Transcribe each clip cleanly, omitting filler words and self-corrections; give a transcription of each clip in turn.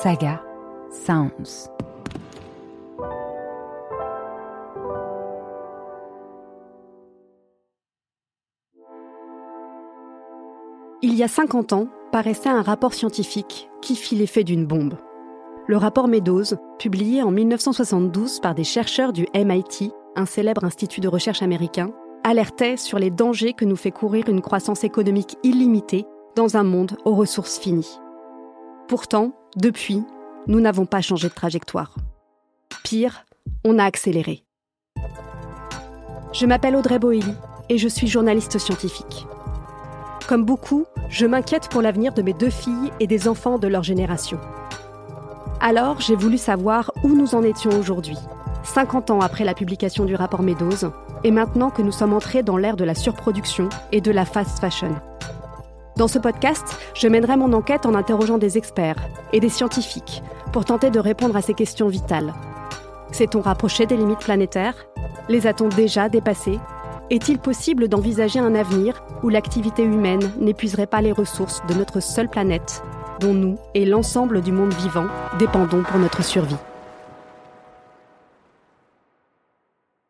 Saga Sounds. Il y a 50 ans, paraissait un rapport scientifique qui fit l'effet d'une bombe. Le rapport Meadows, publié en 1972 par des chercheurs du MIT, un célèbre institut de recherche américain, alertait sur les dangers que nous fait courir une croissance économique illimitée dans un monde aux ressources finies. Pourtant, depuis, nous n'avons pas changé de trajectoire. Pire, on a accéléré. Je m'appelle Audrey Boehly et je suis journaliste scientifique. Comme beaucoup, je m'inquiète pour l'avenir de mes deux filles et des enfants de leur génération. Alors, j'ai voulu savoir où nous en étions aujourd'hui, 50 ans après la publication du rapport Meadows, et maintenant que nous sommes entrés dans l'ère de la surproduction et de la fast fashion. Dans ce podcast, je mènerai mon enquête en interrogeant des experts et des scientifiques pour tenter de répondre à ces questions vitales. S'est-on rapproché des limites planétaires ? Les a-t-on déjà dépassées ? Est-il possible d'envisager un avenir où l'activité humaine n'épuiserait pas les ressources de notre seule planète, dont nous et l'ensemble du monde vivant dépendons pour notre survie ?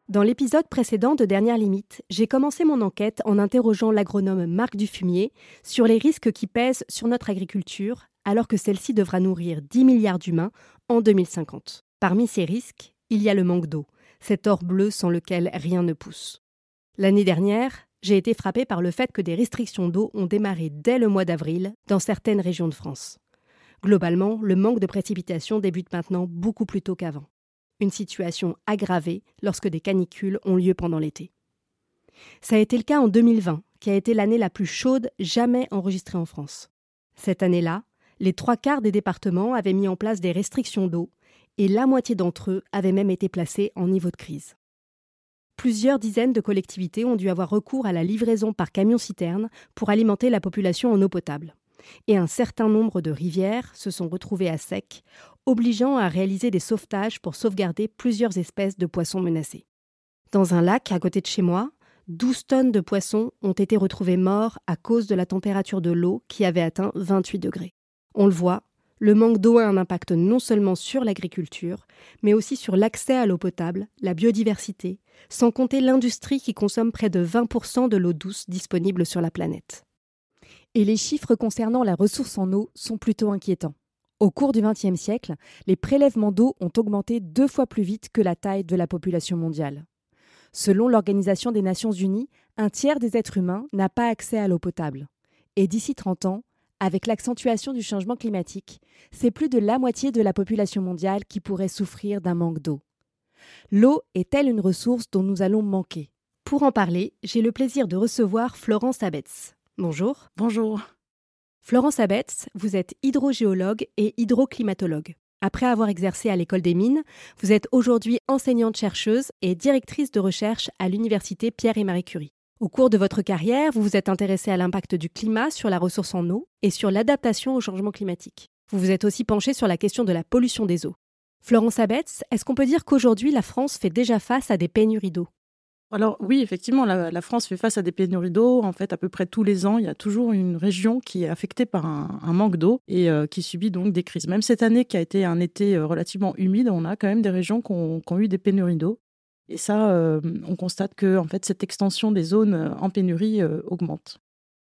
Dans l'épisode précédent de Dernières Limites, j'ai commencé mon enquête en interrogeant l'agronome Marc Dufumier sur les risques qui pèsent sur notre agriculture alors que celle-ci devra nourrir 10 milliards d'humains en 2050. Parmi ces risques, il y a le manque d'eau, cet or bleu sans lequel rien ne pousse. L'année dernière, j'ai été frappée par le fait que des restrictions d'eau ont démarré dès le mois d'avril dans certaines régions de France. Globalement, le manque de précipitations débute maintenant beaucoup plus tôt qu'avant. Une situation aggravée lorsque des canicules ont lieu pendant l'été. Ça a été le cas en 2020, qui a été l'année la plus chaude jamais enregistrée en France. Cette année-là, les 3/4 des départements avaient mis en place des restrictions d'eau et la moitié d'entre eux avaient même été placés en niveau de crise. Plusieurs dizaines de collectivités ont dû avoir recours à la livraison par camion-citerne pour alimenter la population en eau potable. Et un certain nombre de rivières se sont retrouvées à sec, obligeant à réaliser des sauvetages pour sauvegarder plusieurs espèces de poissons menacés. Dans un lac à côté de chez moi, 12 tonnes de poissons ont été retrouvés morts à cause de la température de l'eau qui avait atteint 28 degrés. On le voit, le manque d'eau a un impact non seulement sur l'agriculture, mais aussi sur l'accès à l'eau potable, la biodiversité, sans compter l'industrie qui consomme près de 20% de l'eau douce disponible sur la planète. Et les chiffres concernant la ressource en eau sont plutôt inquiétants. Au cours du XXe siècle, les prélèvements d'eau ont augmenté 2 fois plus vite que la taille de la population mondiale. Selon l'Organisation des Nations Unies, 1/3 des êtres humains n'a pas accès à l'eau potable. Et d'ici 30 ans, avec l'accentuation du changement climatique, c'est plus de la moitié de la population mondiale qui pourrait souffrir d'un manque d'eau. L'eau est-elle une ressource dont nous allons manquer ? Pour en parler, j'ai le plaisir de recevoir Florence Habets. Bonjour. Bonjour. Florence Habets, vous êtes hydrogéologue et hydroclimatologue. Après avoir exercé à l'École des Mines, vous êtes aujourd'hui enseignante-chercheuse et directrice de recherche à l'Université Pierre et Marie Curie. Au cours de votre carrière, vous vous êtes intéressée à l'impact du climat sur la ressource en eau et sur l'adaptation au changement climatique. Vous vous êtes aussi penchée sur la question de la pollution des eaux. Florence Habets, est-ce qu'on peut dire qu'aujourd'hui, la France fait déjà face à des pénuries d'eau ? Alors oui, effectivement, la France fait face à des pénuries d'eau. En fait, à peu près tous les ans, il y a toujours une région qui est affectée par un manque d'eau et qui subit donc des crises. Même cette année, qui a été un été relativement humide, on a quand même des régions qui ont eu des pénuries d'eau. Et ça, on constate que en fait, cette extension des zones en pénurie augmente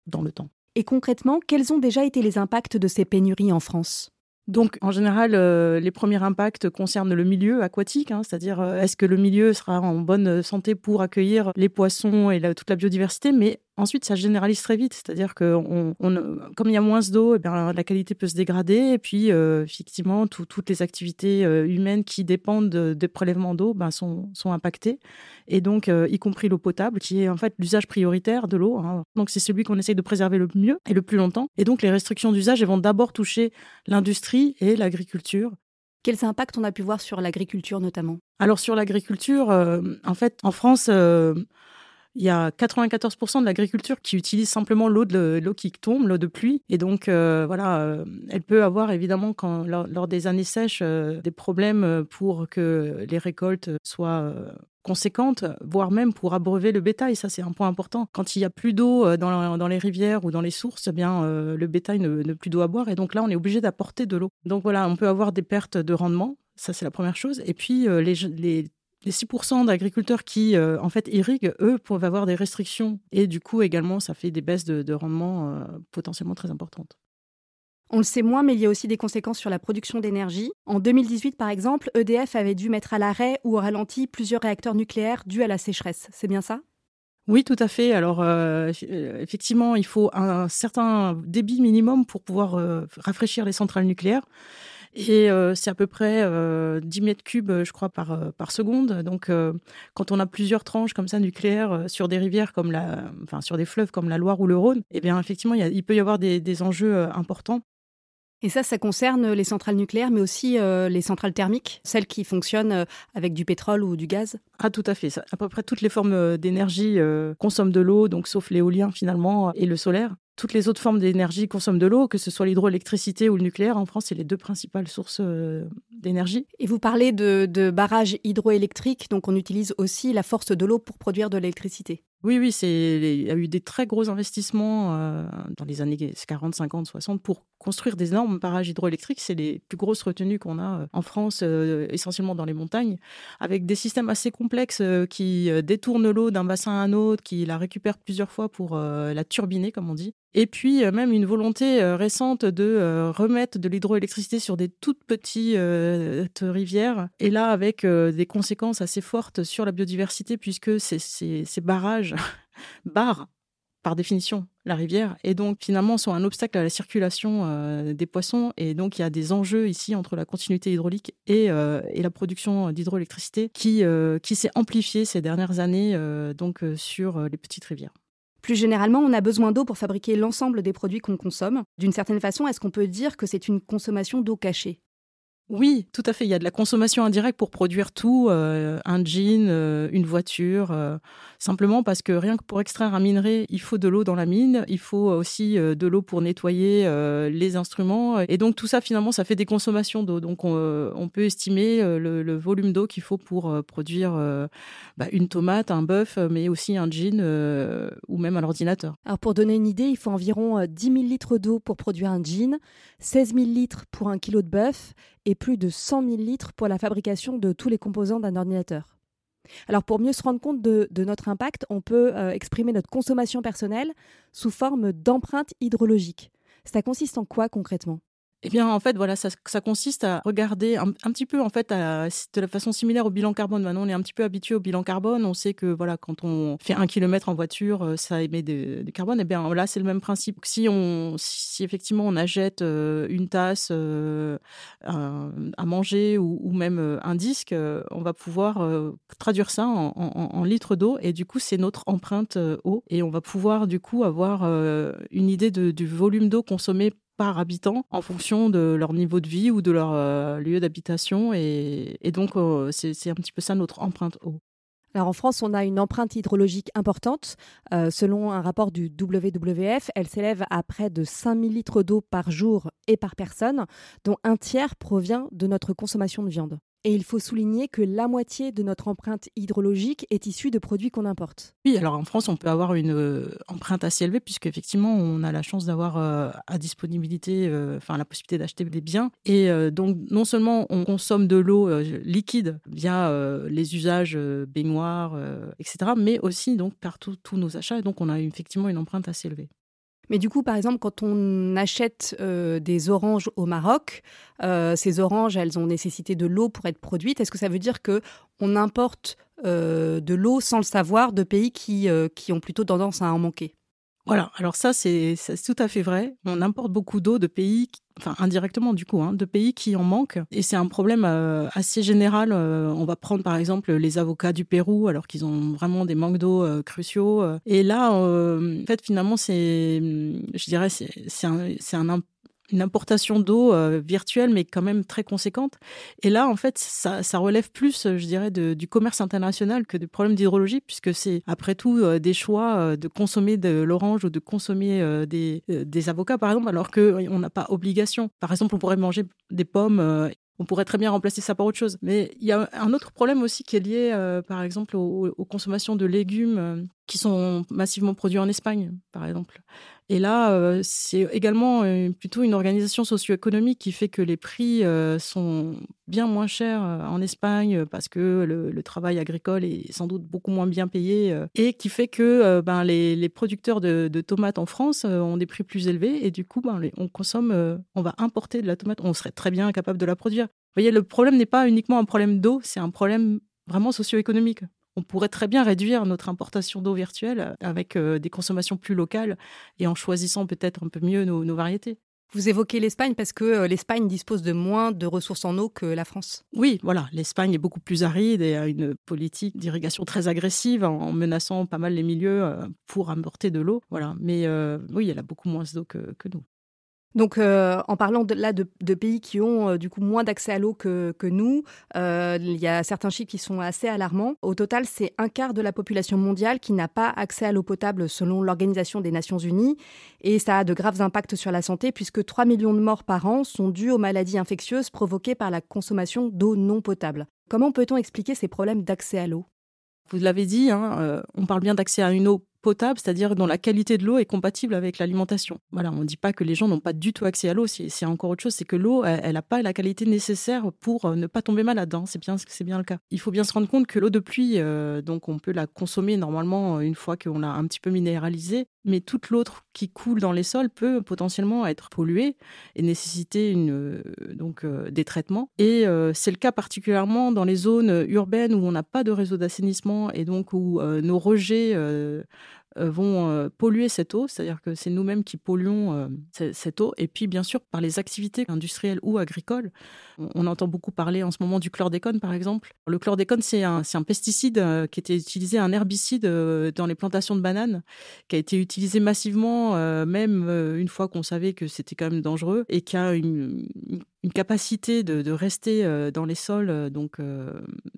dans le temps. Et concrètement, quels ont déjà été les impacts de ces pénuries en France ? Donc, en général, les premiers impacts concernent le milieu aquatique, c'est-à-dire est-ce que le milieu sera en bonne santé pour accueillir les poissons et toute la biodiversité, mais ensuite, ça généralise très vite, c'est-à-dire que comme il y a moins d'eau, eh bien, la qualité peut se dégrader, et puis, effectivement, toutes les activités humaines qui dépendent des prélèvements d'eau sont impactées, et donc, y compris l'eau potable, qui est en fait l'usage prioritaire de l'eau, donc c'est celui qu'on essaye de préserver le mieux et le plus longtemps, et donc les restrictions d'usage elles vont d'abord toucher l'industrie et l'agriculture. Quels impacts on a pu voir sur l'agriculture notamment ? Alors sur l'agriculture, en fait, en France, il y a 94% de l'agriculture qui utilise simplement l'eau qui tombe, l'eau de pluie. Et donc, elle peut avoir évidemment, lors des années sèches, des problèmes pour que les récoltes soient conséquentes, voire même pour abreuver le bétail. Ça, c'est un point important. Quand il n'y a plus d'eau dans les rivières ou dans les sources, eh bien, le bétail n'a plus d'eau à boire. Et donc là, on est obligé d'apporter de l'eau. Donc voilà, on peut avoir des pertes de rendement. Ça, c'est la première chose. Et puis, les 6% d'agriculteurs qui, en fait, irriguent, eux, peuvent avoir des restrictions. Et du coup, également, ça fait des baisses de rendement potentiellement très importantes. On le sait moins, mais il y a aussi des conséquences sur la production d'énergie. En 2018, par exemple, EDF avait dû mettre à l'arrêt ou au ralenti plusieurs réacteurs nucléaires dus à la sécheresse. C'est bien ça ? Oui, tout à fait. Alors, effectivement, il faut un certain débit minimum pour pouvoir rafraîchir les centrales nucléaires. Et c'est à peu près 10 mètres cubes, je crois, par seconde. Donc, quand on a plusieurs tranches comme ça nucléaires sur des rivières comme sur des fleuves comme la Loire ou le Rhône, eh bien, effectivement, il peut y avoir des enjeux importants. Et ça concerne les centrales nucléaires, mais aussi les centrales thermiques, celles qui fonctionnent avec du pétrole ou du gaz. Ah, tout à fait. Ça, à peu près toutes les formes d'énergie consomment de l'eau, donc sauf l'éolien finalement et le solaire. Toutes les autres formes d'énergie consomment de l'eau, que ce soit l'hydroélectricité ou le nucléaire. En France, c'est les deux principales sources d'énergie. Et vous parlez de barrages hydroélectriques, donc on utilise aussi la force de l'eau pour produire de l'électricité. Oui, il y a eu des très gros investissements dans les années 40, 50, 60 pour construire des énormes barrages hydroélectriques. C'est les plus grosses retenues qu'on a en France, essentiellement dans les montagnes, avec des systèmes assez complexes qui détournent l'eau d'un bassin à un autre, qui la récupèrent plusieurs fois pour la turbiner, comme on dit. Et puis, même une volonté récente de remettre de l'hydroélectricité sur des toutes petites rivières. Et là, avec des conséquences assez fortes sur la biodiversité, puisque ces barrages barrent, par définition, la rivière. Et donc, finalement, sont un obstacle à la circulation des poissons. Et donc, il y a des enjeux ici entre la continuité hydraulique et la production d'hydroélectricité qui s'est amplifiée ces dernières années sur les petites rivières. Plus généralement, on a besoin d'eau pour fabriquer l'ensemble des produits qu'on consomme. D'une certaine façon, est-ce qu'on peut dire que c'est une consommation d'eau cachée ? Oui, tout à fait. Il y a de la consommation indirecte pour produire tout, un jean, une voiture, simplement parce que rien que pour extraire un minerai, il faut de l'eau dans la mine, il faut aussi de l'eau pour nettoyer les instruments. Et donc tout ça, finalement, ça fait des consommations d'eau. Donc on peut estimer le volume d'eau qu'il faut pour produire une tomate, un bœuf, mais aussi un jean ou même un ordinateur. Alors pour donner une idée, il faut environ 10 000 litres d'eau pour produire un jean, 16 000 litres pour un kilo de bœuf et plus de 100 000 litres pour la fabrication de tous les composants d'un ordinateur. Alors pour mieux se rendre compte de notre impact, on peut exprimer notre consommation personnelle sous forme d'empreinte hydrologique. Ça consiste en quoi concrètement ? Eh bien, en fait, voilà, ça consiste à regarder un petit peu, en fait, de la façon similaire au bilan carbone. Maintenant, on est un petit peu habitué au bilan carbone. On sait que, voilà, quand on fait 1 kilomètre en voiture, ça émet du carbone. Eh bien, là, c'est le même principe. Si effectivement, on achète une tasse à manger ou même un disque, on va pouvoir traduire ça en litres d'eau. Et du coup, c'est notre empreinte eau. Et on va pouvoir, du coup, avoir une idée du volume d'eau consommée par habitant en fonction de leur niveau de vie ou de leur lieu d'habitation. Et donc, c'est un petit peu ça notre empreinte eau. Alors en France, on a une empreinte hydrologique importante. Selon un rapport du WWF, elle s'élève à près de 5 000 litres d'eau par jour et par personne, dont un tiers provient de notre consommation de viande. Et il faut souligner que la moitié de notre empreinte hydrologique est issue de produits qu'on importe. Oui, alors en France, on peut avoir une empreinte assez élevée puisqu'effectivement, on a la chance d'avoir à disponibilité, la possibilité d'acheter des biens. Et donc, non seulement on consomme de l'eau liquide via les usages baignoires, etc., mais aussi donc, par tous nos achats. Et donc, on a effectivement une empreinte assez élevée. Mais du coup, par exemple, quand on achète des oranges au Maroc, ces oranges, elles ont nécessité de l'eau pour être produites. Est-ce que ça veut dire qu'on importe de l'eau sans le savoir de pays qui ont plutôt tendance à en manquer ? Voilà, alors ça, c'est tout à fait vrai. On importe beaucoup d'eau de pays indirectement du coup, de pays qui en manquent. Et c'est un problème assez général. On va prendre par exemple les avocats du Pérou, alors qu'ils ont vraiment des manques d'eau cruciaux. Et là, en fait, finalement, c'est une importation d'eau virtuelle, mais quand même très conséquente. Et là, en fait, ça relève plus, je dirais, du commerce international que des problèmes d'hydrologie, puisque c'est, après tout, des choix de consommer de l'orange ou de consommer des avocats, par exemple, alors qu'on n'a pas obligation. Par exemple, on pourrait manger des pommes On pourrait très bien remplacer ça par autre chose. Mais il y a un autre problème aussi qui est lié, par exemple, aux consommations de légumes qui sont massivement produits en Espagne, par exemple. Et là, c'est également plutôt une organisation socio-économique qui fait que les prix sont bien moins chers en Espagne parce que le travail agricole est sans doute beaucoup moins bien payé et qui fait que les producteurs de tomates en France ont des prix plus élevés et du coup, on consomme, on va importer de la tomate. On serait très bien capable de la produire. Vous voyez, le problème n'est pas uniquement un problème d'eau, c'est un problème vraiment socio-économique. On pourrait très bien réduire notre importation d'eau virtuelle avec des consommations plus locales et en choisissant peut-être un peu mieux nos variétés. Vous évoquez l'Espagne parce que l'Espagne dispose de moins de ressources en eau que la France. Oui, voilà. L'Espagne est beaucoup plus aride et a une politique d'irrigation très agressive en menaçant pas mal les milieux pour importer de l'eau. Voilà. Mais oui, elle a beaucoup moins d'eau que nous. Donc, en parlant de pays qui ont du coup moins d'accès à l'eau que nous, il y a certains chiffres qui sont assez alarmants. Au total, c'est un quart de la population mondiale qui n'a pas accès à l'eau potable selon l'Organisation des Nations Unies. Et ça a de graves impacts sur la santé puisque 3 millions de morts par an sont dues aux maladies infectieuses provoquées par la consommation d'eau non potable. Comment peut-on expliquer ces problèmes d'accès à l'eau ? Vous l'avez dit, on parle bien d'accès à une eau potable, c'est-à-dire dont la qualité de l'eau est compatible avec l'alimentation. Voilà, on ne dit pas que les gens n'ont pas du tout accès à l'eau, c'est encore autre chose, c'est que l'eau, elle n'a pas la qualité nécessaire pour ne pas tomber malade, hein. C'est bien le cas. Il faut bien se rendre compte que l'eau de pluie, donc on peut la consommer normalement une fois qu'on l'a un petit peu minéralisée, mais toute l'autre qui coule dans les sols peut potentiellement être polluée et nécessiter des traitements. Et c'est le cas particulièrement dans les zones urbaines où on n'a pas de réseau d'assainissement et donc où nos rejets vont polluer cette eau, c'est-à-dire que c'est nous-mêmes qui polluons cette eau, et puis bien sûr par les activités industrielles ou agricoles. On entend beaucoup parler en ce moment du chlordécone par exemple. Le chlordécone, c'est un pesticide qui était utilisé, un herbicide dans les plantations de bananes, qui a été utilisé massivement, même une fois qu'on savait que c'était quand même dangereux, et qui a une capacité de rester dans les sols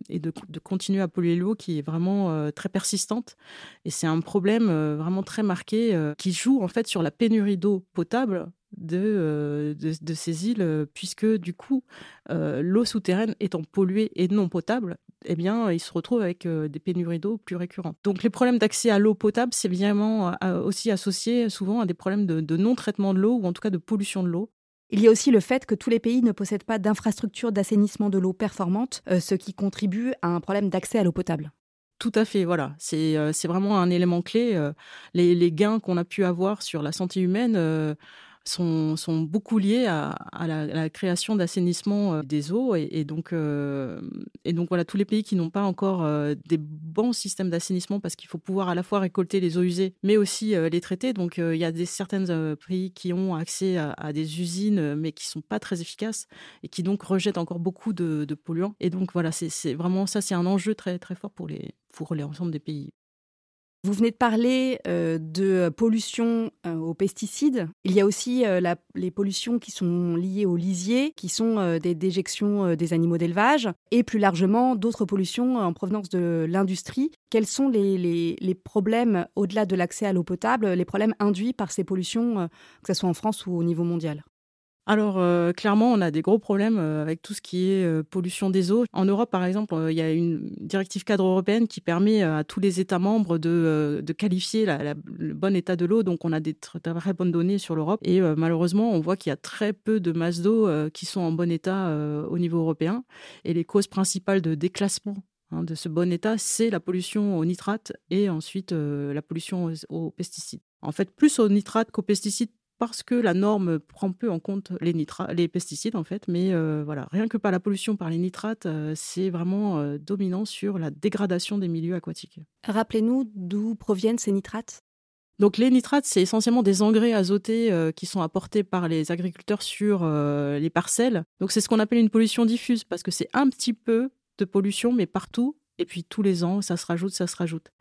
et de continuer à polluer l'eau qui est vraiment très persistante. Et c'est un problème vraiment très marqué qui joue en fait sur la pénurie d'eau potable de ces îles, puisque du coup, l'eau souterraine étant polluée et non potable, eh bien, ils se retrouvent avec des pénuries d'eau plus récurrentes. Donc, les problèmes d'accès à l'eau potable, c'est vraiment aussi associé souvent à des problèmes de non-traitement de l'eau ou en tout cas de pollution de l'eau. Il y a aussi le fait que tous les pays ne possèdent pas d'infrastructures d'assainissement de l'eau performantes, ce qui contribue à un problème d'accès à l'eau potable. Tout à fait, voilà. C'est vraiment un élément clé. Les gains qu'on a pu avoir sur la santé humaine sont beaucoup liés à la création d'assainissement des eaux. Et donc voilà, tous les pays qui n'ont pas encore des bons systèmes d'assainissement, parce qu'il faut pouvoir à la fois récolter les eaux usées, mais aussi les traiter. Donc il y a certains pays qui ont accès à des usines, mais qui ne sont pas très efficaces et qui donc rejettent encore beaucoup de polluants. Et donc voilà, c'est vraiment ça, c'est un enjeu très, très fort pour l'ensemble des pays. Vous venez de parler de pollution aux pesticides. Il y a aussi les pollutions qui sont liées aux lisiers, qui sont des déjections des animaux d'élevage, et plus largement d'autres pollutions en provenance de l'industrie. Quels sont les problèmes, au-delà de l'accès à l'eau potable, les problèmes induits par ces pollutions, que ce soit en France ou au niveau mondial ? Alors, clairement, on a des gros problèmes avec tout ce qui est pollution des eaux. En Europe, par exemple, il y a une directive cadre européenne qui permet à tous les États membres de qualifier le bon état de l'eau. Donc, on a des très bonnes données sur l'Europe. Et malheureusement, on voit qu'il y a très peu de masses d'eau qui sont en bon état au niveau européen. Et les causes principales de déclassement de ce bon état, c'est la pollution aux nitrates et ensuite la pollution aux pesticides. En fait, plus aux nitrates qu'aux pesticides, parce que la norme prend peu en compte les pesticides, en fait. Mais voilà, rien que par la pollution par les nitrates, c'est vraiment dominant sur la dégradation des milieux aquatiques. Rappelez-nous d'où proviennent ces nitrates ? Donc les nitrates, c'est essentiellement des engrais azotés qui sont apportés par les agriculteurs sur les parcelles. Donc c'est ce qu'on appelle une pollution diffuse, parce que c'est un petit peu de pollution, mais partout. Et puis tous les ans, ça se rajoute.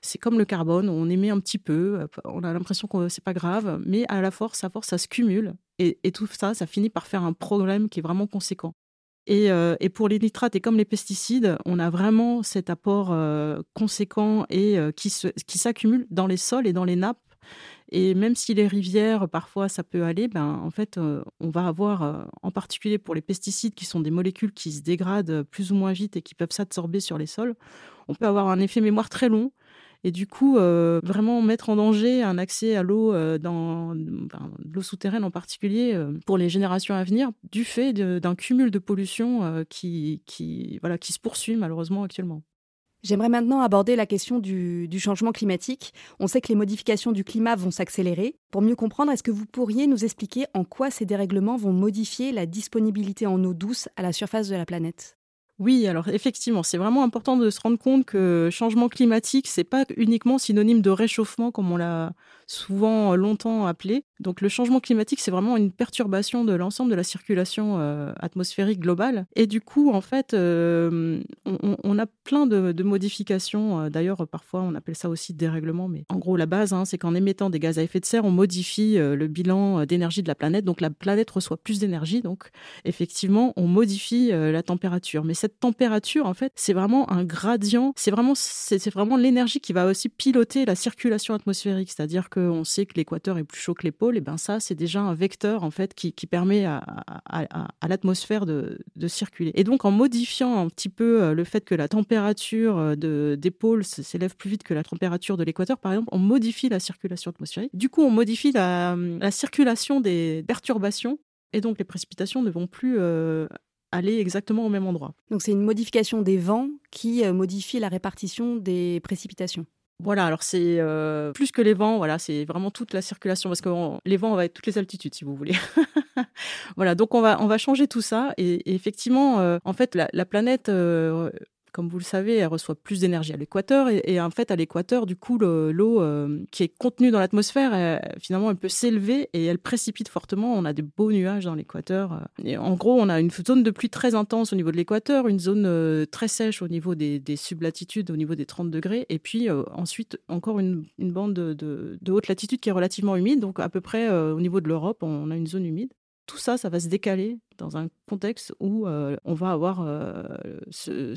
C'est comme le carbone, on émet un petit peu, on a l'impression que c'est pas grave, mais à force, ça se cumule. Et tout ça, ça finit par faire un problème qui est vraiment conséquent. Et pour les nitrates et comme les pesticides, on a vraiment cet apport conséquent et qui s'accumule dans les sols et dans les nappes. Et même si les rivières, parfois, ça peut aller, ben, en fait, on va avoir, en particulier pour les pesticides, qui sont des molécules qui se dégradent plus ou moins vite et qui peuvent s'absorber sur les sols, on peut avoir un effet mémoire très long. Et du coup, vraiment mettre en danger un accès à l'eau, l'eau souterraine en particulier, pour les générations à venir, du fait d'un cumul de pollution qui se poursuit malheureusement actuellement. J'aimerais maintenant aborder la question du changement climatique. On sait que les modifications du climat vont s'accélérer. Pour mieux comprendre, est-ce que vous pourriez nous expliquer en quoi ces dérèglements vont modifier la disponibilité en eau douce à la surface de la planète ? Oui, alors effectivement, c'est vraiment important de se rendre compte que changement climatique, c'est pas uniquement synonyme de réchauffement comme on l'a souvent longtemps appelé. Donc le changement climatique, c'est vraiment une perturbation de l'ensemble de la circulation atmosphérique globale. Et du coup, en fait, on a plein de modifications. D'ailleurs, parfois, on appelle ça aussi dérèglement. Mais en gros, la base, c'est qu'en émettant des gaz à effet de serre, on modifie le bilan d'énergie de la planète. Donc la planète reçoit plus d'énergie. Donc effectivement, on modifie la température. Mais cette température, en fait, c'est vraiment un gradient. C'est vraiment l'énergie qui va aussi piloter la circulation atmosphérique. C'est-à-dire qu'on sait que l'équateur est plus chaud que les pôles. Et ben ça, c'est déjà un vecteur en fait qui permet à l'atmosphère de circuler. Et donc en modifiant un petit peu le fait que la température des pôles s'élève plus vite que la température de l'équateur, par exemple, on modifie la circulation atmosphérique. Du coup, on modifie la circulation des perturbations et donc les précipitations ne vont plus aller exactement au même endroit. Donc c'est une modification des vents qui modifie la répartition des précipitations. Voilà, alors c'est plus que les vents, voilà, c'est vraiment toute la circulation, parce que les vents, on va être toutes les altitudes, si vous voulez. Voilà, donc on va changer tout ça, et effectivement, en fait, la planète, comme vous le savez, elle reçoit plus d'énergie à l'équateur, et en fait, à l'équateur, du coup, l'eau qui est contenue dans l'atmosphère, finalement, elle peut s'élever, et elle précipite fortement, on a des beaux nuages dans l'équateur. Et en gros, on a une zone de pluie très intense au niveau de l'équateur, une zone très sèche au niveau des sublatitudes, au niveau des 30 degrés, et puis ensuite, encore une bande de haute latitude qui est relativement humide, donc à peu près au niveau de l'Europe, on a une zone humide. Tout ça, ça va se décaler dans un contexte où on va avoir ces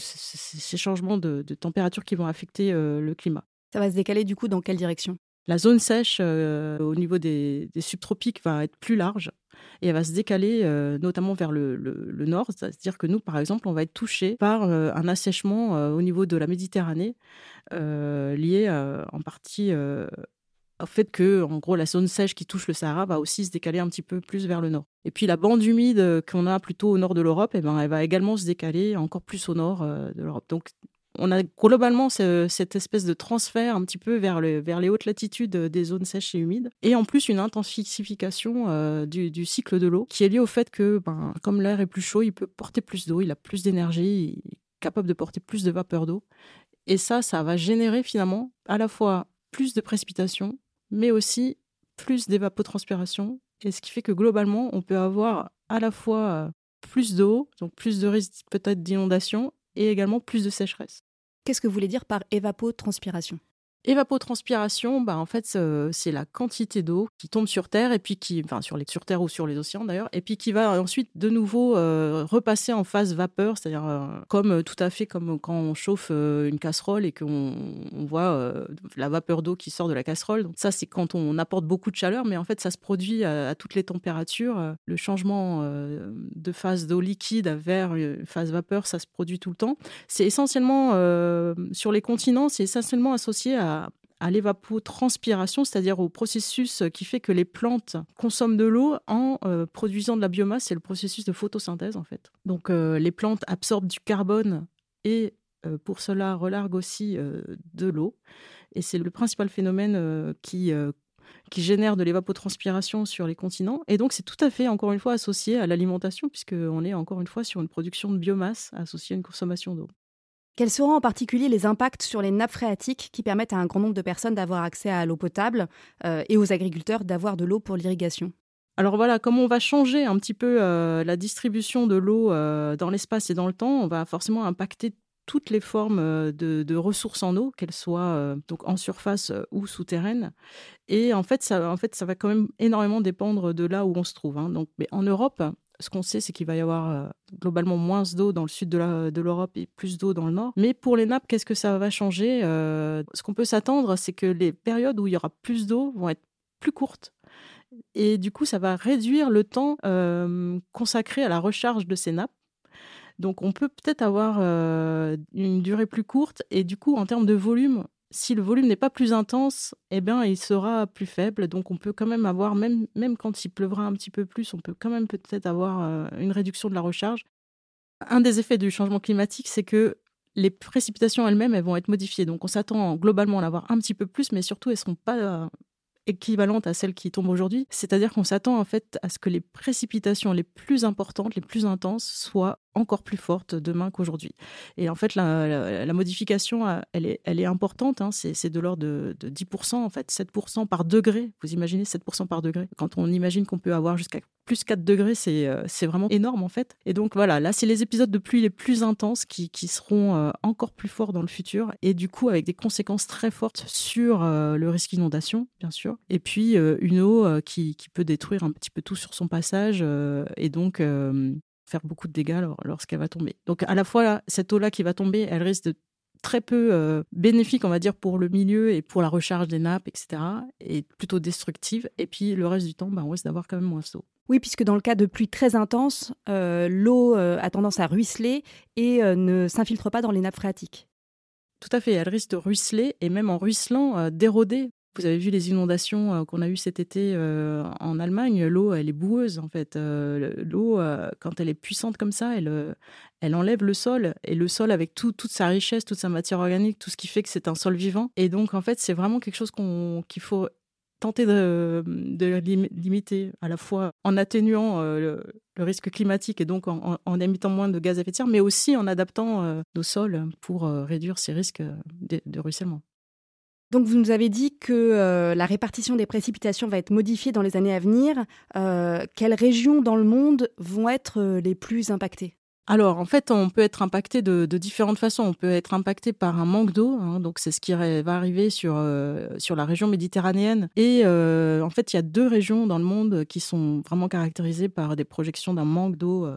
changements de température qui vont affecter le climat. Ça va se décaler du coup dans quelle direction ? La zone sèche au niveau des subtropiques va être plus large et elle va se décaler notamment vers le nord. C'est-à-dire que nous, par exemple, on va être touchés par un assèchement au niveau de la Méditerranée lié en partie... au fait que, en gros, la zone sèche qui touche le Sahara va aussi se décaler un petit peu plus vers le nord. Et puis la bande humide qu'on a plutôt au nord de l'Europe, eh ben, elle va également se décaler encore plus au nord de l'Europe. Donc, on a globalement cette espèce de transfert un petit peu vers les hautes latitudes des zones sèches et humides. Et en plus, une intensification du cycle de l'eau qui est liée au fait que, ben, comme l'air est plus chaud, il peut porter plus d'eau, il a plus d'énergie, il est capable de porter plus de vapeur d'eau. Et ça va générer finalement à la fois plus de précipitations, mais aussi plus d'évapotranspiration. Et ce qui fait que globalement, on peut avoir à la fois plus d'eau, donc plus de risques peut-être d'inondation, et également plus de sécheresse. Qu'est-ce que vous voulez dire par évapotranspiration ? Évapotranspiration, bah en fait, c'est la quantité d'eau qui tombe sur Terre, et puis sur Terre ou sur les océans d'ailleurs, et puis qui va ensuite de nouveau repasser en phase vapeur, c'est-à-dire tout à fait comme quand on chauffe une casserole et qu'on voit la vapeur d'eau qui sort de la casserole. Donc ça, c'est quand on apporte beaucoup de chaleur, mais en fait, ça se produit à toutes les températures. Le changement de phase d'eau liquide vers une phase vapeur, ça se produit tout le temps. C'est essentiellement, sur les continents, c'est essentiellement associé à l'évapotranspiration, c'est-à-dire au processus qui fait que les plantes consomment de l'eau en produisant de la biomasse. C'est le processus de photosynthèse, en fait. Donc, les plantes absorbent du carbone et, pour cela, relarguent aussi de l'eau. Et c'est le principal phénomène qui génère de l'évapotranspiration sur les continents. Et donc, c'est tout à fait, encore une fois, associé à l'alimentation, puisqu'on est, encore une fois, sur une production de biomasse associée à une consommation d'eau. Quels seront en particulier les impacts sur les nappes phréatiques qui permettent à un grand nombre de personnes d'avoir accès à l'eau potable et aux agriculteurs d'avoir de l'eau pour l'irrigation ? Alors voilà, comme on va changer un petit peu la distribution de l'eau dans l'espace et dans le temps, on va forcément impacter toutes les formes de ressources en eau, qu'elles soient donc en surface ou souterraines. Et en fait, ça va quand même énormément dépendre de là où on se trouve. Mais en Europe... Ce qu'on sait, c'est qu'il va y avoir globalement moins d'eau dans le sud de l'Europe et plus d'eau dans le nord. Mais pour les nappes, qu'est-ce que ça va changer ? Ce qu'on peut s'attendre, c'est que les périodes où il y aura plus d'eau vont être plus courtes. Et du coup, ça va réduire le temps consacré à la recharge de ces nappes. Donc, on peut peut-être avoir une durée plus courte. Et du coup, en termes de volume, si le volume n'est pas plus intense, eh bien, il sera plus faible. Donc, on peut quand même avoir, même quand il pleuvra un petit peu plus, on peut quand même peut-être avoir une réduction de la recharge. Un des effets du changement climatique, c'est que les précipitations elles-mêmes, elles vont être modifiées. Donc, on s'attend globalement à en avoir un petit peu plus, mais surtout, elles ne seront pas équivalentes à celles qui tombent aujourd'hui. C'est-à-dire qu'on s'attend en fait à ce que les précipitations les plus importantes, les plus intenses, soient encore plus fortes demain qu'aujourd'hui. Et en fait, la modification, elle est importante. Hein. C'est de l'ordre de 10%, en fait, 7% par degré. Vous imaginez 7% par degré. Quand on imagine qu'on peut avoir jusqu'à plus 4 degrés, c'est vraiment énorme, en fait. Et donc, voilà, là, c'est les épisodes de pluie les plus intenses qui seront encore plus forts dans le futur. Et du coup, avec des conséquences très fortes sur le risque d'inondation, bien sûr. Et puis, une eau qui peut détruire un petit peu tout sur son passage. Et donc... faire beaucoup de dégâts lorsqu'elle va tomber. Donc à la fois, là, cette eau-là qui va tomber, elle risque de très peu bénéfique, on va dire, pour le milieu et pour la recharge des nappes, etc. Et plutôt destructive. Et puis le reste du temps, on risque d'avoir quand même moins d'eau. Oui, puisque dans le cas de pluies très intenses, l'eau a tendance à ruisseler et ne s'infiltre pas dans les nappes phréatiques. Tout à fait, elle risque de ruisseler et même en ruisselant, d'éroder. Vous avez vu les inondations qu'on a eues cet été en Allemagne. L'eau, elle est boueuse, en fait. L'eau, quand elle est puissante comme ça, elle enlève le sol. Et le sol, avec toute sa richesse, toute sa matière organique, tout ce qui fait que c'est un sol vivant. Et donc, en fait, c'est vraiment quelque chose qu'il faut tenter de limiter, à la fois en atténuant le risque climatique et donc en émettant moins de gaz à effet de serre, mais aussi en adaptant nos sols pour réduire ces risques de ruissellement. Donc, vous nous avez dit que la répartition des précipitations va être modifiée dans les années à venir. Quelles régions dans le monde vont être les plus impactées ? Alors, en fait, on peut être impacté de différentes façons. On peut être impacté par un manque d'eau. Hein, donc, c'est ce qui va arriver sur la région méditerranéenne. Et en fait, il y a deux régions dans le monde qui sont vraiment caractérisées par des projections d'un manque d'eau,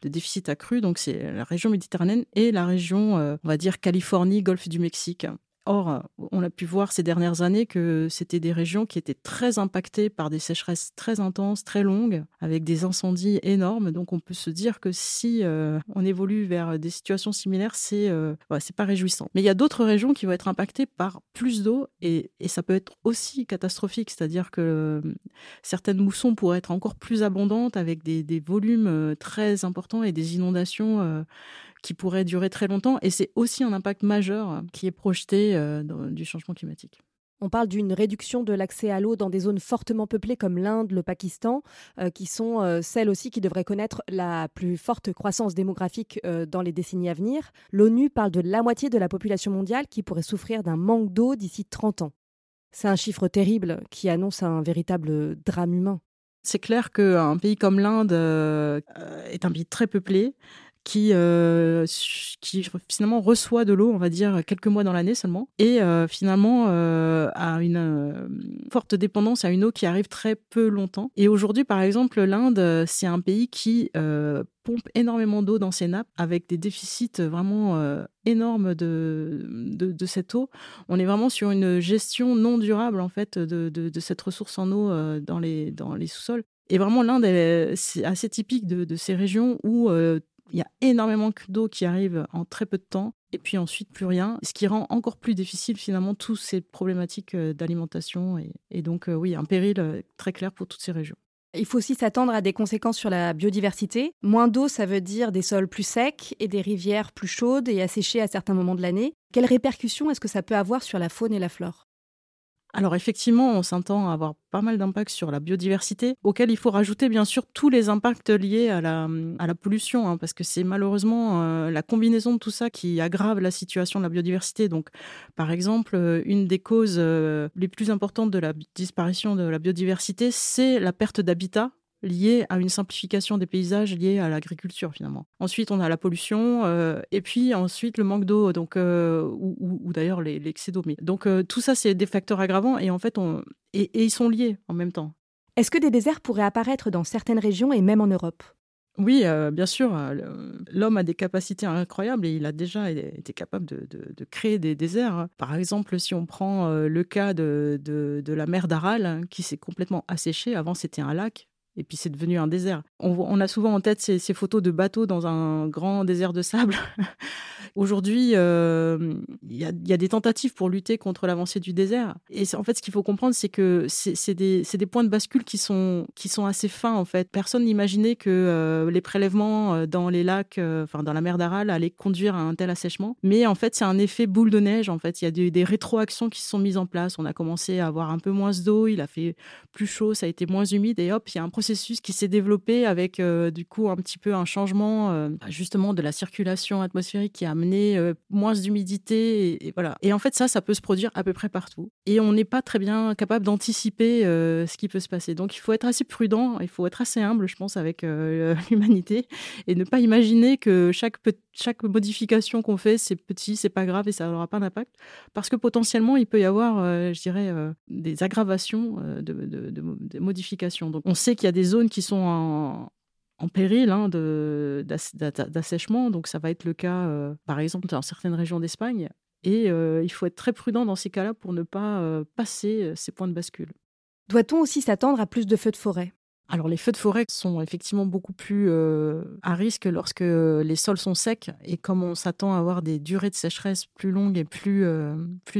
de déficit accru. Donc, c'est la région méditerranéenne et la région, on va dire, Californie, Golfe du Mexique. Or, on a pu voir ces dernières années que c'était des régions qui étaient très impactées par des sécheresses très intenses, très longues, avec des incendies énormes. Donc, on peut se dire que si on évolue vers des situations similaires, c'est pas réjouissant. Mais il y a d'autres régions qui vont être impactées par plus d'eau et ça peut être aussi catastrophique. C'est-à-dire que certaines moussons pourraient être encore plus abondantes avec des volumes très importants et des inondations qui pourrait durer très longtemps. Et c'est aussi un impact majeur qui est projeté du changement climatique. On parle d'une réduction de l'accès à l'eau dans des zones fortement peuplées comme l'Inde, le Pakistan, qui sont celles aussi qui devraient connaître la plus forte croissance démographique dans les décennies à venir. L'ONU parle de la moitié de la population mondiale qui pourrait souffrir d'un manque d'eau d'ici 30 ans. C'est un chiffre terrible qui annonce un véritable drame humain. C'est clair qu'un pays comme l'Inde est un pays très peuplé, qui finalement reçoit de l'eau, on va dire, quelques mois dans l'année seulement, et finalement a une forte dépendance à une eau qui arrive très peu longtemps. Et aujourd'hui, par exemple, l'Inde, c'est un pays qui pompe énormément d'eau dans ses nappes, avec des déficits vraiment énormes de cette eau. On est vraiment sur une gestion non durable, en fait, de cette ressource en eau dans les sous-sols. Et vraiment, l'Inde, c'est assez typique de ces régions où il y a énormément d'eau qui arrive en très peu de temps et puis ensuite plus rien, ce qui rend encore plus difficile finalement toutes ces problématiques d'alimentation et donc oui, un péril très clair pour toutes ces régions. Il faut aussi s'attendre à des conséquences sur la biodiversité. Moins d'eau, ça veut dire des sols plus secs et des rivières plus chaudes et asséchées à certains moments de l'année. Quelles répercussions est-ce que ça peut avoir sur la faune et la flore ? Alors effectivement, on s'entend à avoir pas mal d'impacts sur la biodiversité, auxquels il faut rajouter bien sûr tous les impacts liés à la pollution, hein, parce que c'est malheureusement la combinaison de tout ça qui aggrave la situation de la biodiversité. Donc, par exemple, une des causes les plus importantes de la disparition de la biodiversité, c'est la perte d'habitat, lié à une simplification des paysages liés à l'agriculture, finalement. Ensuite, on a la pollution, et puis ensuite le manque d'eau, donc, ou d'ailleurs l'excès d'eau. Donc tout ça, c'est des facteurs aggravants, et en fait, et ils sont liés en même temps. Est-ce que des déserts pourraient apparaître dans certaines régions, et même en Europe ? Oui, bien sûr. L'homme a des capacités incroyables et il a déjà été capable de créer des déserts. Par exemple, si on prend le cas de la mer d'Aral, hein, qui s'est complètement asséchée. Avant, c'était un lac. Et puis, c'est devenu un désert. On a souvent en tête ces photos de bateaux dans un grand désert de sable. Aujourd'hui, y a des tentatives pour lutter contre l'avancée du désert. Et en fait, ce qu'il faut comprendre, c'est que c'est des points de bascule qui sont assez fins, en fait. Personne n'imaginait que les prélèvements dans les lacs, dans la mer d'Aral, allaient conduire à un tel assèchement. Mais en fait, c'est un effet boule de neige, en fait. Il y a des rétroactions qui se sont mises en place. On a commencé à avoir un peu moins d'eau, il a fait plus chaud, ça a été moins humide, et hop, il y a un processus qui s'est développé avec du coup un petit peu un changement justement de la circulation atmosphérique qui a amené moins d'humidité et voilà. Et en fait ça peut se produire à peu près partout et on n'est pas très bien capable d'anticiper ce qui peut se passer. Donc il faut être assez prudent, il faut être assez humble je pense avec l'humanité et ne pas imaginer que chaque modification qu'on fait c'est petit, c'est pas grave et ça n'aura pas d'impact parce que potentiellement il peut y avoir des aggravations de modifications. Donc on sait qu'il y a des zones qui sont en péril hein, d'assèchement. Donc, ça va être le cas, par exemple, dans certaines régions d'Espagne. Et il faut être très prudent dans ces cas-là pour ne pas passer ces points de bascule. Doit-on aussi s'attendre à plus de feux de forêt ? Alors, les feux de forêt sont effectivement beaucoup plus à risque lorsque les sols sont secs. Et comme on s'attend à avoir des durées de sécheresse plus longues et plus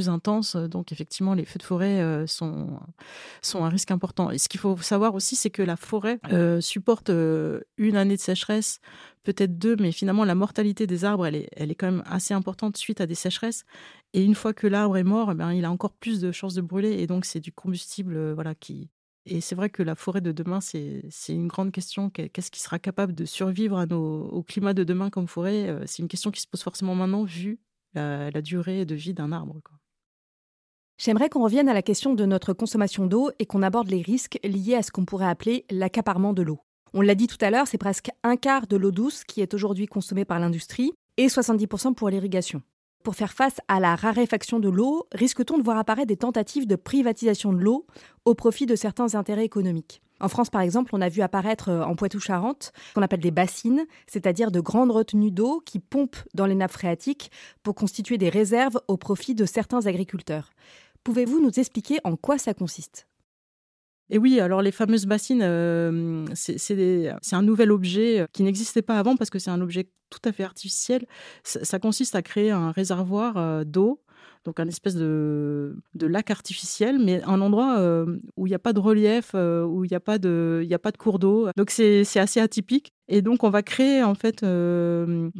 intenses, donc effectivement, les feux de forêt sont un risque important. Et ce qu'il faut savoir aussi, c'est que la forêt supporte une année de sécheresse, peut-être deux, mais finalement, la mortalité des arbres, elle est quand même assez importante suite à des sécheresses. Et une fois que l'arbre est mort, il a encore plus de chances de brûler. Et donc, c'est du combustible qui... Et c'est vrai que la forêt de demain, c'est une grande question. Qu'est-ce qui sera capable de survivre au climat de demain comme forêt ? C'est une question qui se pose forcément maintenant, vu la durée de vie d'un arbre. Quoi. J'aimerais qu'on revienne à la question de notre consommation d'eau et qu'on aborde les risques liés à ce qu'on pourrait appeler l'accaparement de l'eau. On l'a dit tout à l'heure, c'est presque un quart de l'eau douce qui est aujourd'hui consommée par l'industrie et 70% pour l'irrigation. Pour faire face à la raréfaction de l'eau, risque-t-on de voir apparaître des tentatives de privatisation de l'eau au profit de certains intérêts économiques ? En France, par exemple, on a vu apparaître en Poitou-Charentes ce qu'on appelle des bassines, c'est-à-dire de grandes retenues d'eau qui pompent dans les nappes phréatiques pour constituer des réserves au profit de certains agriculteurs. Pouvez-vous nous expliquer en quoi ça consiste ? Et oui, alors les fameuses bassines, c'est un nouvel objet qui n'existait pas avant parce que c'est un objet tout à fait artificiel. Ça consiste à créer un réservoir d'eau, donc un espèce de lac artificiel, mais un endroit où il n'y a pas de relief, où il n'y a pas de cours d'eau. Donc c'est assez atypique. Et donc on va créer en fait une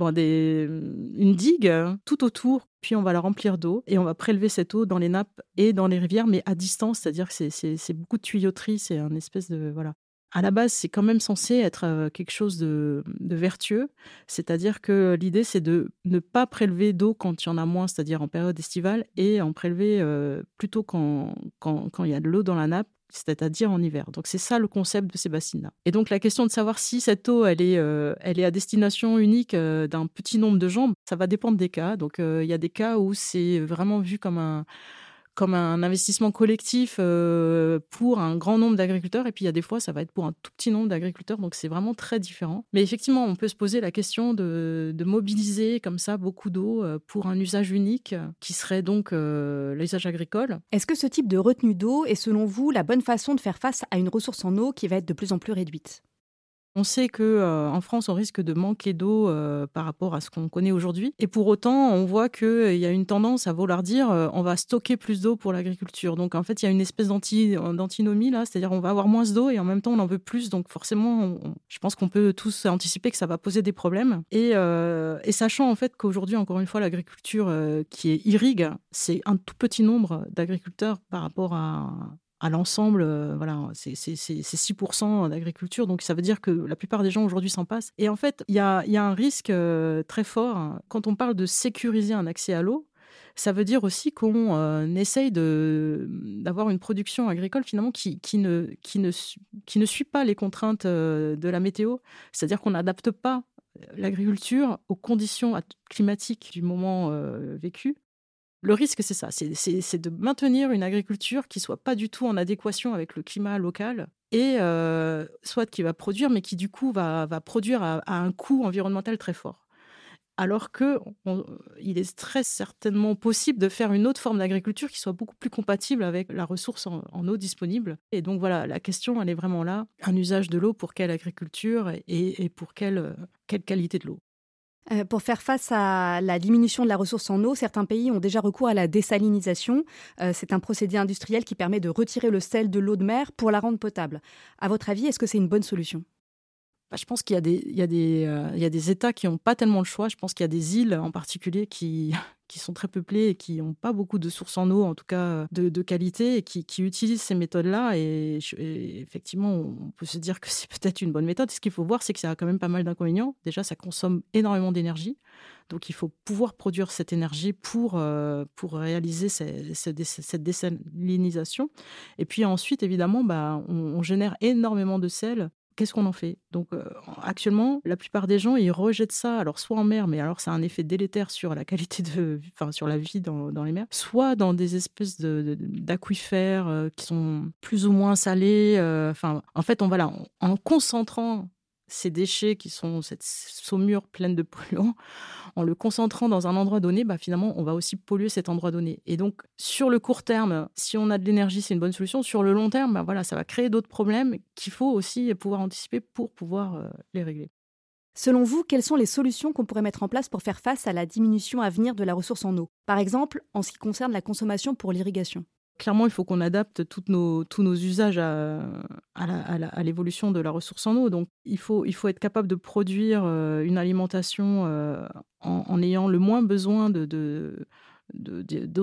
digue tout autour, puis on va la remplir d'eau et on va prélever cette eau dans les nappes et dans les rivières, mais à distance, c'est-à-dire que c'est beaucoup de tuyauterie, c'est un espèce de... Voilà. À la base, c'est quand même censé être quelque chose de vertueux, c'est-à-dire que l'idée, c'est de ne pas prélever d'eau quand il y en a moins, c'est-à-dire en période estivale, et en prélever plutôt quand il y a de l'eau dans la nappe, c'est-à-dire en hiver. Donc, c'est ça le concept de ces bassines-là. Et donc, la question de savoir si cette eau, elle est à destination unique d'un petit nombre de gens, ça va dépendre des cas. Donc, il y a des cas où c'est vraiment vu comme un investissement collectif pour un grand nombre d'agriculteurs. Et puis, il y a des fois, ça va être pour un tout petit nombre d'agriculteurs. Donc, c'est vraiment très différent. Mais effectivement, on peut se poser la question de mobiliser comme ça beaucoup d'eau pour un usage unique qui serait donc l'usage agricole. Est-ce que ce type de retenue d'eau est, selon vous, la bonne façon de faire face à une ressource en eau qui va être de plus en plus réduite ? On sait qu'en France, on risque de manquer d'eau par rapport à ce qu'on connaît aujourd'hui. Et pour autant, on voit qu'il y a une tendance à vouloir dire on va stocker plus d'eau pour l'agriculture. Donc en fait, il y a une espèce d'antinomie, là, c'est-à-dire on va avoir moins d'eau et en même temps, on en veut plus. Donc forcément, je pense qu'on peut tous anticiper que ça va poser des problèmes. Et sachant en fait qu'aujourd'hui, encore une fois, l'agriculture qui est irrigue, c'est un tout petit nombre d'agriculteurs par rapport à l'ensemble, c'est 6% d'agriculture. Donc, ça veut dire que la plupart des gens aujourd'hui s'en passent. Et en fait, il y a un risque très fort. Quand on parle de sécuriser un accès à l'eau, ça veut dire aussi qu'on essaye d'avoir une production agricole finalement qui ne suit pas les contraintes de la météo. C'est-à-dire qu'on n'adapte pas l'agriculture aux conditions climatiques du moment vécu. Le risque, c'est ça, c'est de maintenir une agriculture qui ne soit pas du tout en adéquation avec le climat local et soit qui va produire, mais qui du coup va produire à un coût environnemental très fort. Alors qu'il est très certainement possible de faire une autre forme d'agriculture qui soit beaucoup plus compatible avec la ressource en eau disponible. Et donc voilà, la question, elle est vraiment là. Un usage de l'eau pour quelle agriculture et pour quelle qualité de l'eau ? Pour faire face à la diminution de la ressource en eau, certains pays ont déjà recours à la désalinisation. C'est un procédé industriel qui permet de retirer le sel de l'eau de mer pour la rendre potable. À votre avis, est-ce que c'est une bonne solution ? Je pense qu'il y a des États qui n'ont pas tellement le choix. Je pense qu'il y a des îles en particulier qui sont très peuplées et qui n'ont pas beaucoup de sources en eau, en tout cas de qualité, et qui utilisent ces méthodes-là. Et effectivement, on peut se dire que c'est peut-être une bonne méthode. Ce qu'il faut voir, c'est que ça a quand même pas mal d'inconvénients. Déjà, ça consomme énormément d'énergie. Donc, il faut pouvoir produire cette énergie pour réaliser cette désalinisation. Et puis ensuite, évidemment, on génère énormément de sel. Qu'est-ce qu'on en fait ? Donc, actuellement, la plupart des gens, ils rejettent ça, alors soit en mer, mais alors ça a un effet délétère sur la qualité sur la vie dans les mers, soit dans des espèces d'aquifères qui sont plus ou moins salés. En fait, en concentrant ces déchets qui sont cette saumure pleine de polluants, en le concentrant dans un endroit donné, finalement, on va aussi polluer cet endroit donné. Et donc, sur le court terme, si on a de l'énergie, c'est une bonne solution. Sur le long terme, ça va créer d'autres problèmes qu'il faut aussi pouvoir anticiper pour pouvoir les régler. Selon vous, quelles sont les solutions qu'on pourrait mettre en place pour faire face à la diminution à venir de la ressource en eau ? Par exemple, en ce qui concerne la consommation pour l'irrigation. Clairement, il faut qu'on adapte tous nos usages à l'évolution de la ressource en eau. Donc, il faut être capable de produire une alimentation en ayant le moins besoin d'eau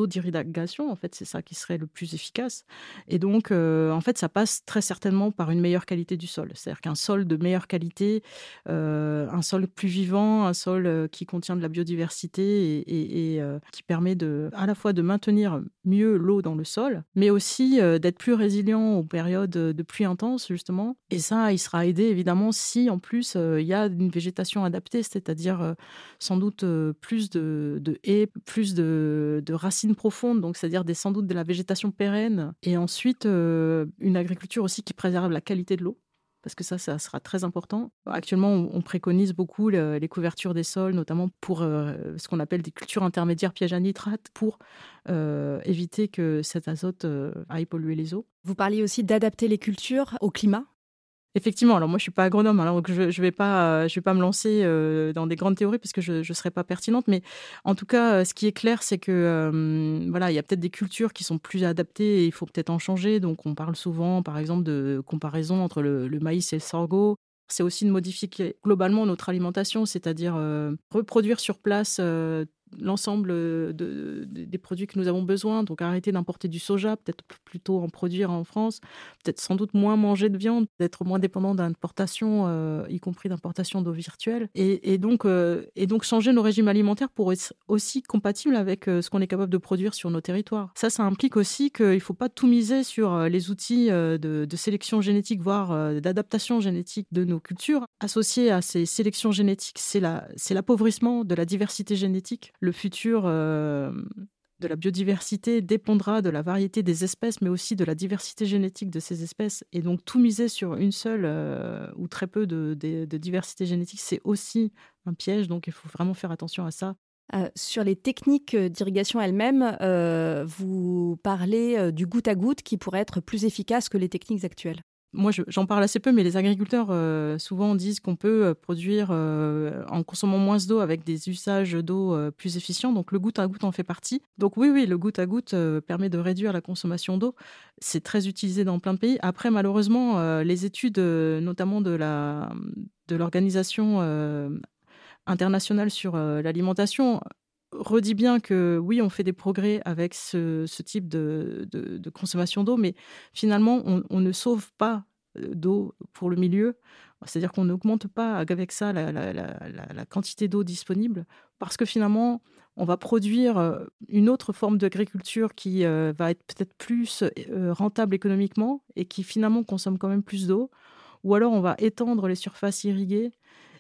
d'irrigation. En fait, c'est ça qui serait le plus efficace. Et donc, en fait, ça passe très certainement par une meilleure qualité du sol. C'est-à-dire qu'un sol de meilleure qualité, un sol plus vivant, un sol qui contient de la biodiversité et qui permet à la fois de maintenir mieux l'eau dans le sol, mais aussi d'être plus résilient aux périodes de pluie intense, justement. Et ça, il sera aidé, évidemment, si, en plus, il y a une végétation adaptée, c'est-à-dire sans doute plus de haies, plus de racines profondes, donc c'est-à-dire sans doute de la végétation pérenne. Et ensuite, une agriculture aussi qui préserve la qualité de l'eau, parce que ça sera très important. Actuellement, on préconise beaucoup les couvertures des sols, notamment pour ce qu'on appelle des cultures intermédiaires pièges à nitrate, pour éviter que cet azote aille polluer les eaux. Vous parliez aussi d'adapter les cultures au climat ? Effectivement, alors moi je ne suis pas agronome, alors je vais pas me lancer dans des grandes théories parce que je ne serai pas pertinente, mais en tout cas, ce qui est clair, c'est que il y a peut-être des cultures qui sont plus adaptées et il faut peut-être en changer. Donc on parle souvent, par exemple, de comparaison entre le maïs et le sorgho. C'est aussi de modifier globalement notre alimentation, c'est-à-dire reproduire sur place l'ensemble des produits que nous avons besoin, donc arrêter d'importer du soja, peut-être plutôt en produire en France, peut-être sans doute moins manger de viande, d'être moins dépendant d'importations, y compris d'importations d'eau virtuelle, et donc changer nos régimes alimentaires pour être aussi compatibles avec ce qu'on est capable de produire sur nos territoires. Ça implique aussi qu'il ne faut pas tout miser sur les outils de sélection génétique, voire d'adaptation génétique de nos cultures. Associé à ces sélections génétiques, c'est l'appauvrissement de la diversité génétique. Le futur de la biodiversité dépendra de la variété des espèces, mais aussi de la diversité génétique de ces espèces. Et donc, tout miser sur une seule ou très peu de diversité génétique, c'est aussi un piège. Donc, il faut vraiment faire attention à ça. Sur les techniques d'irrigation elles-mêmes, vous parlez du goutte à goutte qui pourrait être plus efficace que les techniques actuelles. Moi, j'en parle assez peu, mais les agriculteurs souvent disent qu'on peut produire en consommant moins d'eau avec des usages d'eau plus efficients. Donc, le goutte à goutte en fait partie. Donc, oui, le goutte à goutte permet de réduire la consommation d'eau. C'est très utilisé dans plein de pays. Après, malheureusement, les études, notamment de l'organisation internationale sur l'alimentation, redit bien que oui, on fait des progrès avec ce type de consommation d'eau, mais finalement, on ne sauve pas d'eau pour le milieu. C'est-à-dire qu'on n'augmente pas avec ça la quantité d'eau disponible, parce que finalement, on va produire une autre forme d'agriculture qui va être peut-être plus rentable économiquement et qui finalement consomme quand même plus d'eau. Ou alors, on va étendre les surfaces irriguées.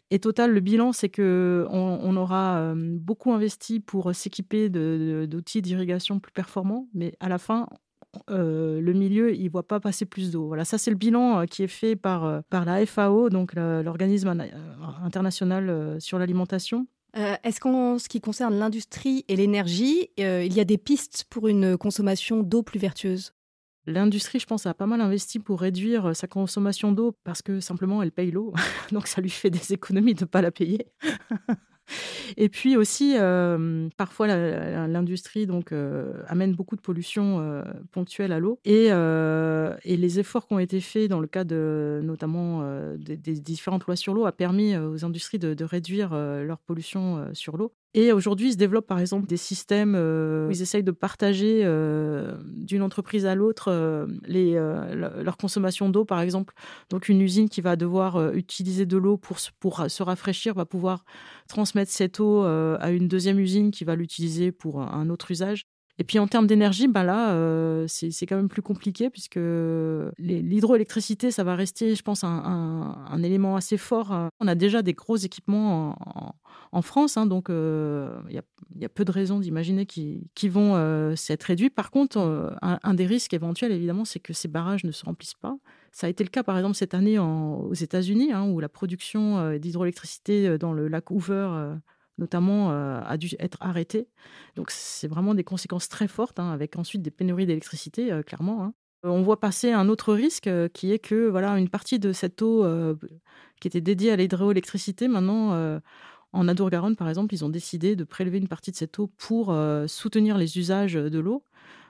Et total, le bilan, c'est qu'on aura beaucoup investi pour s'équiper d'outils d'irrigation plus performants, mais à la fin, le milieu il voit pas passer plus d'eau. Voilà, ça c'est le bilan qui est fait par la FAO, donc l'organisme international sur l'alimentation. Est-ce qu'en ce qui concerne l'industrie et l'énergie, il y a des pistes pour une consommation d'eau plus vertueuse ? L'industrie, je pense, a pas mal investi pour réduire sa consommation d'eau parce que simplement elle paye l'eau, donc ça lui fait des économies de ne pas la payer. Et puis aussi, parfois, l'industrie amène beaucoup de pollution ponctuelle à l'eau. Et les efforts qui ont été faits dans le cadre notamment des différentes lois sur l'eau a permis aux industries de réduire leur pollution sur l'eau. Et aujourd'hui, il se développe par exemple des systèmes où ils essayent de partager d'une entreprise à l'autre leur consommation d'eau, par exemple. Donc une usine qui va devoir utiliser de l'eau pour se rafraîchir va pouvoir transmettre cette eau à une deuxième usine qui va l'utiliser pour un autre usage. Et puis en termes d'énergie, c'est quand même plus compliqué puisque l'hydroélectricité, ça va rester, je pense, un élément assez fort. On a déjà des gros équipements en France, donc il y a peu de raisons d'imaginer qu'ils vont s'être réduits. Par contre, un des risques éventuels, évidemment, c'est que ces barrages ne se remplissent pas. Ça a été le cas, par exemple, cette année aux États-Unis, où la production d'hydroélectricité dans le lac Hoover notamment a dû être arrêtée. Donc c'est vraiment des conséquences très fortes, avec ensuite des pénuries d'électricité, clairement. On voit passer un autre risque qui est que une partie de cette eau qui était dédiée à l'hydroélectricité, maintenant en Adour-Garonne par exemple, ils ont décidé de prélever une partie de cette eau pour soutenir les usages de l'eau.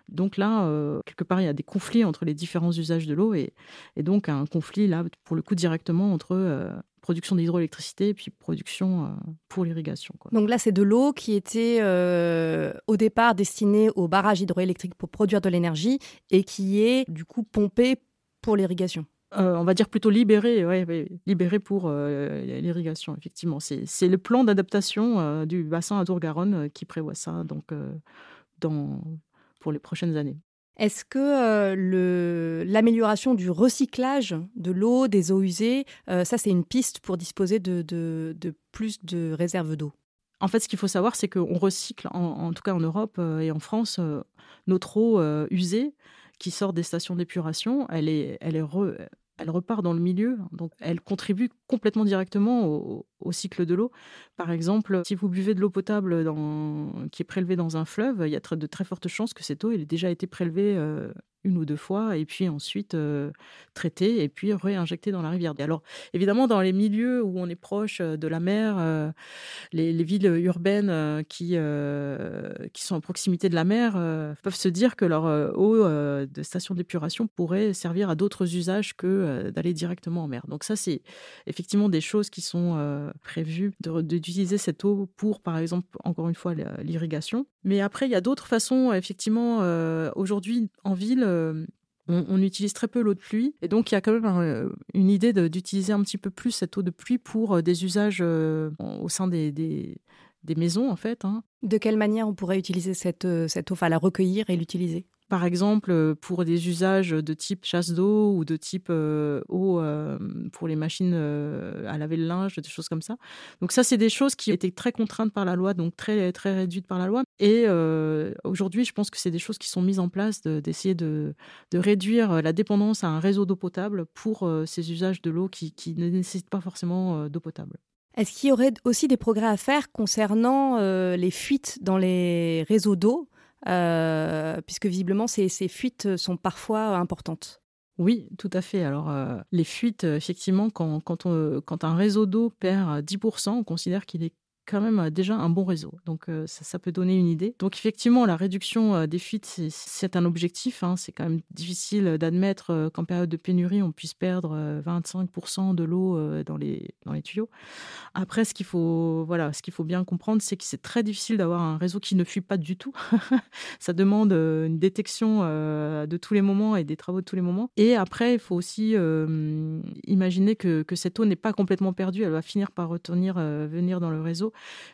Donc là, quelque part, il y a des conflits entre les différents usages de l'eau et donc un conflit là pour le coup directement entre production d'hydroélectricité et puis production pour l'irrigation. Donc là, c'est de l'eau qui était au départ destinée aux barrages hydroélectriques pour produire de l'énergie et qui est du coup pompée pour l'irrigation. On va dire plutôt libérée, libérée pour l'irrigation, effectivement. C'est le plan d'adaptation du bassin Adour-Garonne qui prévoit ça donc, pour les prochaines années. Est-ce que l'amélioration du recyclage de l'eau, des eaux usées, ça c'est une piste pour disposer de plus de réserves d'eau ? En fait, ce qu'il faut savoir, c'est qu'on recycle, en tout cas en Europe et en France, notre eau usée qui sort des stations d'épuration, elle repart dans le milieu, donc elle contribue complètement directement au cycle de l'eau. Par exemple, si vous buvez de l'eau potable qui est prélevée dans un fleuve, il y a de très fortes chances que cette eau ait déjà été prélevée une ou deux fois, et puis ensuite traitée, et puis réinjectée dans la rivière. Et alors, évidemment, dans les milieux où on est proche de la mer, les villes urbaines qui sont à proximité de la mer peuvent se dire que leur eau de station d'épuration pourrait servir à d'autres usages que d'aller directement en mer. Donc ça, c'est effectivement des choses qui sont prévues, d'utiliser cette eau pour, par exemple, encore une fois, l'irrigation. Mais après, il y a d'autres façons, effectivement, aujourd'hui, en ville, on utilise très peu l'eau de pluie. Et donc, il y a quand même une idée d'utiliser un petit peu plus cette eau de pluie pour des usages au sein des maisons, en fait. De quelle manière on pourrait utiliser cette eau, la recueillir et l'utiliser ? Par exemple, pour des usages de type chasse d'eau ou de type eau pour les machines à laver le linge, des choses comme ça. Donc ça, c'est des choses qui étaient très contraintes par la loi, donc très, très réduites par la loi. Et aujourd'hui, je pense que c'est des choses qui sont mises en place d'essayer de réduire la dépendance à un réseau d'eau potable pour ces usages de l'eau qui ne nécessitent pas forcément d'eau potable. Est-ce qu'il y aurait aussi des progrès à faire concernant les fuites dans les réseaux d'eau ? Puisque visiblement ces fuites sont parfois importantes. Oui, tout à fait. Alors les fuites, effectivement, quand un réseau d'eau perd 10%, on considère qu'il est quand même déjà un bon réseau. Donc ça peut donner une idée. Donc effectivement, la réduction des fuites, c'est un objectif. C'est quand même difficile d'admettre qu'en période de pénurie, on puisse perdre 25% de l'eau dans les tuyaux. Après, ce qu'il faut bien comprendre, c'est que c'est très difficile d'avoir un réseau qui ne fuit pas du tout. Ça demande une détection de tous les moments et des travaux de tous les moments. Et après, il faut aussi imaginer que cette eau n'est pas complètement perdue. Elle va finir par venir dans le réseau.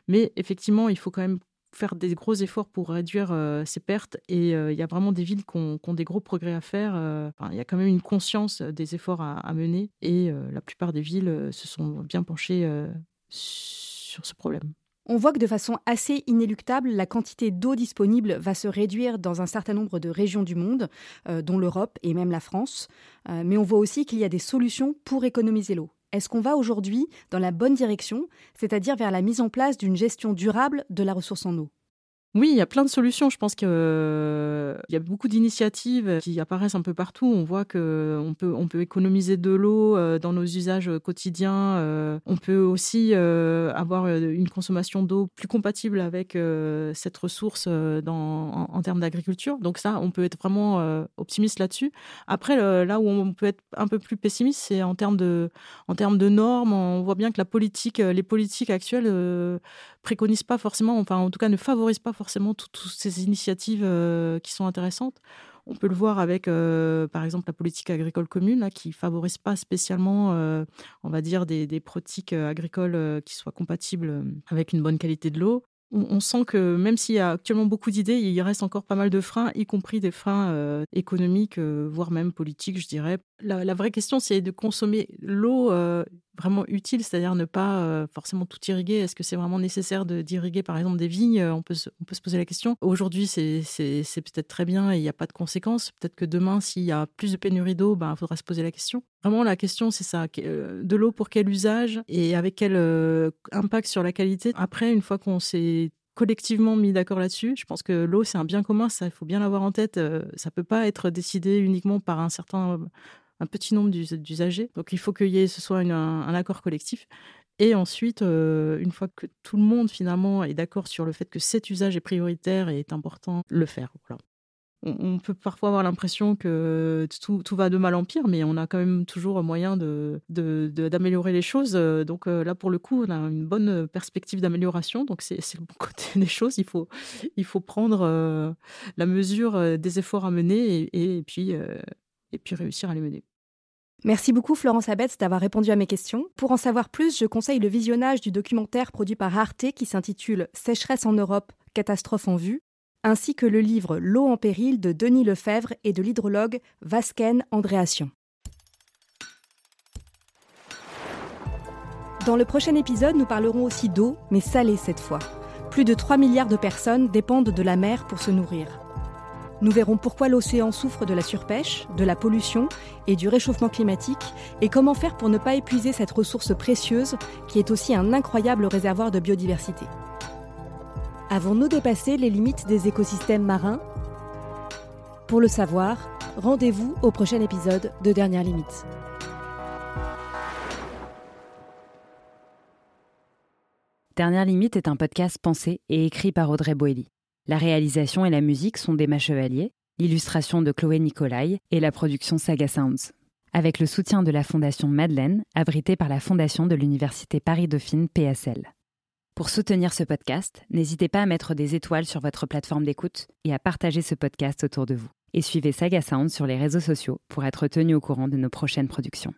Mais effectivement, il faut quand même faire des gros efforts pour réduire ces pertes. Et il y a vraiment des villes qui ont des gros progrès à faire. Il y a quand même une conscience des efforts à mener. Et la plupart des villes se sont bien penchées sur ce problème. on voit que de façon assez inéluctable, la quantité d'eau disponible va se réduire dans un certain nombre de régions du monde, dont l'Europe et même la France. Mais on voit aussi qu'il y a des solutions pour économiser l'eau. Est-ce qu'on va aujourd'hui dans la bonne direction, c'est-à-dire vers la mise en place d'une gestion durable de la ressource en eau ? Oui, il y a plein de solutions. Je pense qu'il y a beaucoup d'initiatives qui apparaissent un peu partout. On voit qu'on peut économiser de l'eau dans nos usages quotidiens. On peut aussi avoir une consommation d'eau plus compatible avec cette ressource en termes d'agriculture. Donc ça, on peut être vraiment optimiste là-dessus. Après, là où on peut être un peu plus pessimiste, c'est en termes de normes. On voit bien que les politiques actuelles préconisent pas forcément, enfin en tout cas ne favorisent pas forcément toutes ces initiatives qui sont intéressantes. On peut le voir avec, par exemple, la politique agricole commune, là, qui ne favorise pas spécialement, on va dire, des pratiques agricoles qui soient compatibles avec une bonne qualité de l'eau. On sent que même s'il y a actuellement beaucoup d'idées, il reste encore pas mal de freins, y compris des freins économiques, voire même politiques, je dirais. La vraie question, c'est de consommer l'eau vraiment utile, c'est-à-dire ne pas forcément tout irriguer. Est-ce que c'est vraiment nécessaire d'irriguer, par exemple, des vignes ? On peut se poser la question. Aujourd'hui, c'est peut-être très bien et il n'y a pas de conséquences. Peut-être que demain, s'il y a plus de pénurie d'eau, il faudra se poser la question. Vraiment, la question, c'est ça. De l'eau, pour quel usage et avec quel impact sur la qualité ? Après, une fois qu'on s'est collectivement mis d'accord là-dessus, je pense que l'eau, c'est un bien commun. Ça, il faut bien l'avoir en tête. Ça ne peut pas être décidé uniquement par un petit nombre d'usagers. Donc, il faut que ce soit un accord collectif. Et ensuite, une fois que tout le monde, finalement, est d'accord sur le fait que cet usage est prioritaire et est important, le faire. Voilà. On peut parfois avoir l'impression que tout va de mal en pire, mais on a quand même toujours moyen d'améliorer les choses. Donc là, pour le coup, on a une bonne perspective d'amélioration. Donc c'est le bon côté des choses. Il faut prendre la mesure des efforts à mener et puis réussir à les mener. Merci beaucoup Florence Habets d'avoir répondu à mes questions. Pour en savoir plus, je conseille le visionnage du documentaire produit par Arte qui s'intitule « Sécheresse en Europe, catastrophe en vue », ainsi que le livre « L'eau en péril » de Denis Lefèvre et de l'hydrologue Vazken Andréassian. Dans le prochain épisode, nous parlerons aussi d'eau, mais salée cette fois. Plus de 3 milliards de personnes dépendent de la mer pour se nourrir. Nous verrons pourquoi l'océan souffre de la surpêche, de la pollution et du réchauffement climatique, et comment faire pour ne pas épuiser cette ressource précieuse qui est aussi un incroyable réservoir de biodiversité. Avons-nous dépassé les limites des écosystèmes marins ? Pour le savoir, rendez-vous au prochain épisode de Dernières Limites. Dernières Limites est un podcast pensé et écrit par Audrey Boehly. La réalisation et la musique sont d'Emma Chevalier, l'illustration de Chloé Nicolay et la production Saga Sounds. Avec le soutien de la Fondation Madeleine, abritée par la Fondation de l'Université Paris-Dauphine PSL. Pour soutenir ce podcast, n'hésitez pas à mettre des étoiles sur votre plateforme d'écoute et à partager ce podcast autour de vous. Et suivez Saga Sounds sur les réseaux sociaux pour être tenu au courant de nos prochaines productions.